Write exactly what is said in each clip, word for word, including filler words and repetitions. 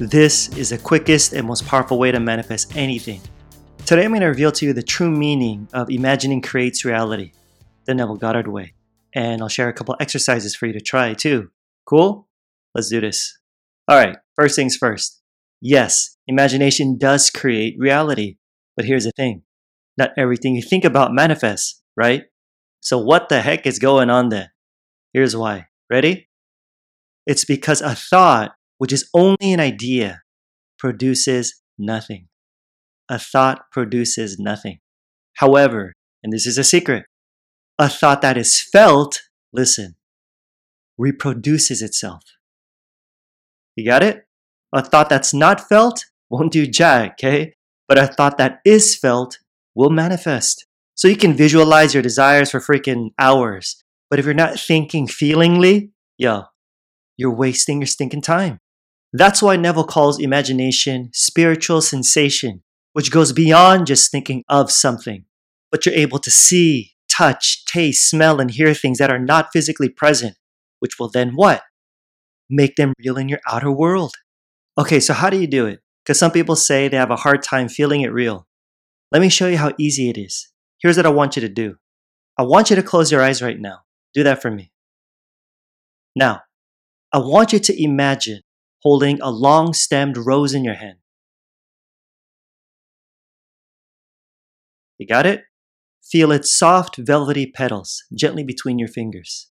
This is the quickest and most powerful way to manifest anything. Today I'm going to reveal to you the true meaning of Imagining Creates Reality, the Neville Goddard way. And I'll share a couple exercises for you to try too. Cool? Let's do this. All right, first things first. Yes, imagination does create reality. But here's the thing. Not everything you think about manifests, right? So what the heck is going on there? Here's why. Ready? It's because a thought, which is only an idea, produces nothing. A thought produces nothing. However, and this is a secret, a thought that is felt, listen, reproduces itself. You got it? A thought that's not felt won't do jack, okay? But a thought that is felt will manifest. So you can visualize your desires for freaking hours. But if you're not thinking feelingly, yo, you're wasting your stinking time. That's why Neville calls imagination spiritual sensation, which goes beyond just thinking of something. But you're able to see, touch, taste, smell, and hear things that are not physically present, which will then what? Make them real in your outer world. Okay, so how do you do it? Because some people say they have a hard time feeling it real. Let me show you how easy it is. Here's what I want you to do. I want you to close your eyes right now. Do that for me. Now, I want you to imagine holding a long-stemmed rose in your hand. You got it? Feel its soft, velvety petals gently between your fingers.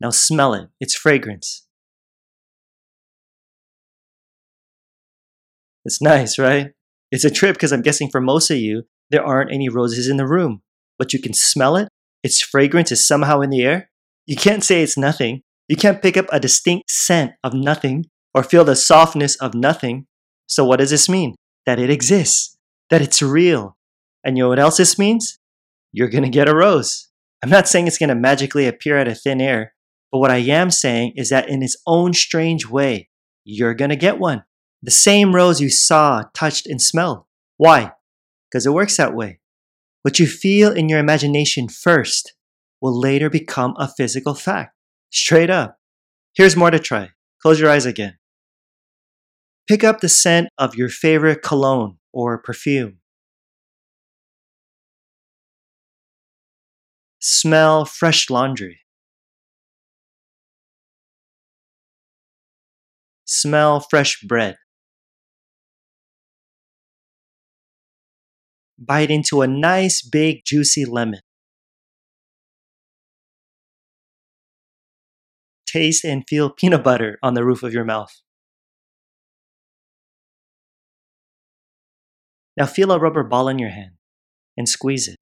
Now smell it, its fragrance. It's nice, right? It's a trip because I'm guessing for most of you, there aren't any roses in the room, but you can smell it. Its fragrance is somehow in the air. You can't say it's nothing. You can't pick up a distinct scent of nothing or feel the softness of nothing. So what does this mean? That it exists, that it's real. And you know what else this means? You're going to get a rose. I'm not saying it's going to magically appear out of thin air, but what I am saying is that in its own strange way, you're going to get one. The same rose you saw, touched, and smelled. Why? Because it works that way. What you feel in your imagination first will later become a physical fact. Straight up. Here's more to try. Close your eyes again. Pick up the scent of your favorite cologne or perfume. Smell fresh laundry. Smell fresh bread. Bite into a nice, big, juicy lemon. Taste and feel peanut butter on the roof of your mouth. Now feel a rubber ball in your hand and squeeze it.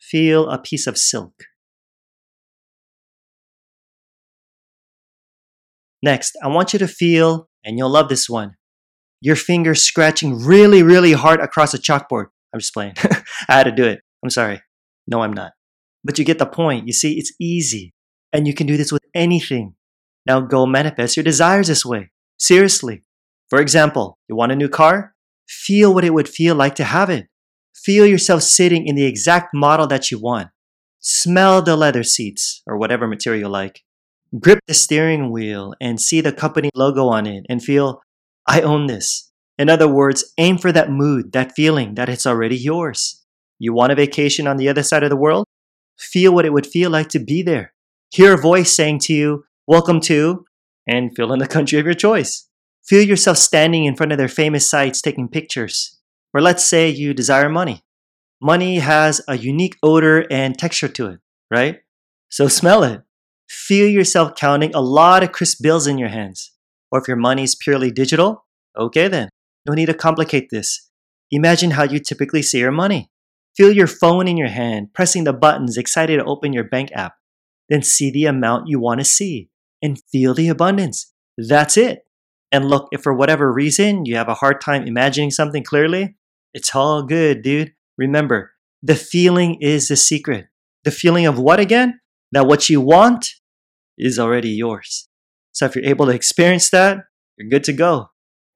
Feel a piece of silk. Next, I want you to feel, and you'll love this one, your fingers scratching really, really hard across a chalkboard. I'm just playing. I had to do it. I'm sorry. No, I'm not. But you get the point. You see, it's easy. And you can do this with anything. Now go manifest your desires this way. Seriously. For example, you want a new car? Feel what it would feel like to have it. Feel yourself sitting in the exact model that you want. Smell the leather seats or whatever material you like. Grip the steering wheel and see the company logo on it and feel, I own this. In other words, aim for that mood, that feeling that it's already yours. You want a vacation on the other side of the world? Feel what it would feel like to be there. Hear a voice saying to you, welcome to, and fill in the country of your choice. Feel yourself standing in front of their famous sites taking pictures. Or let's say you desire money. Money has a unique odor and texture to it, right? So smell it. Feel yourself counting a lot of crisp bills in your hands. Or if your money is purely digital, okay then. No need to complicate this. Imagine how you typically see your money. Feel your phone in your hand, pressing the buttons, excited to open your bank app. Then see the amount you want to see and feel the abundance. That's it. And look, if for whatever reason you have a hard time imagining something clearly, it's all good, dude. Remember, the feeling is the secret. The feeling of what again? That what you want is already yours. So if you're able to experience that, you're good to go.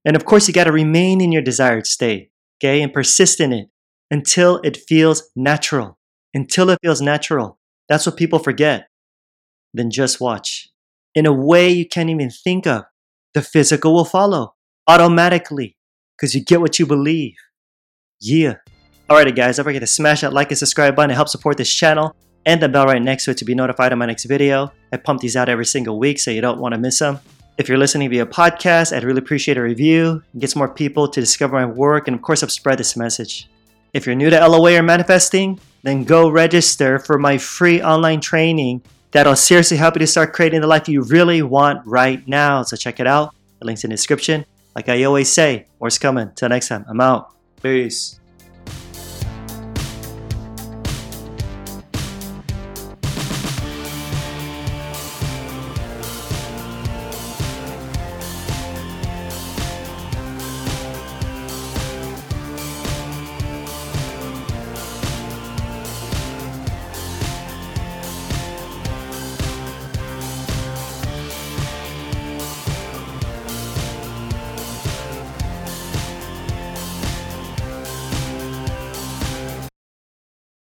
And of course, you got to remain in your desired state, okay, and persist in it until it feels natural, until it feels natural. That's what people forget. Then just watch. In a way you can't even think of, the physical will follow automatically because you get what you believe. Yeah. Alrighty guys, don't forget to smash that like and subscribe button to help support this channel and the bell right next to it to be notified of my next video. I pump these out every single week so you don't want to miss them. If you're listening via podcast, I'd really appreciate a review. It gets more people to discover my work and of course help spread this message. If you're new to L O A or manifesting, then go register for my free online training that'll seriously help you to start creating the life you really want right now. So check it out. The link's in the description. Like I always say, more's coming. Till next time, I'm out. Peace.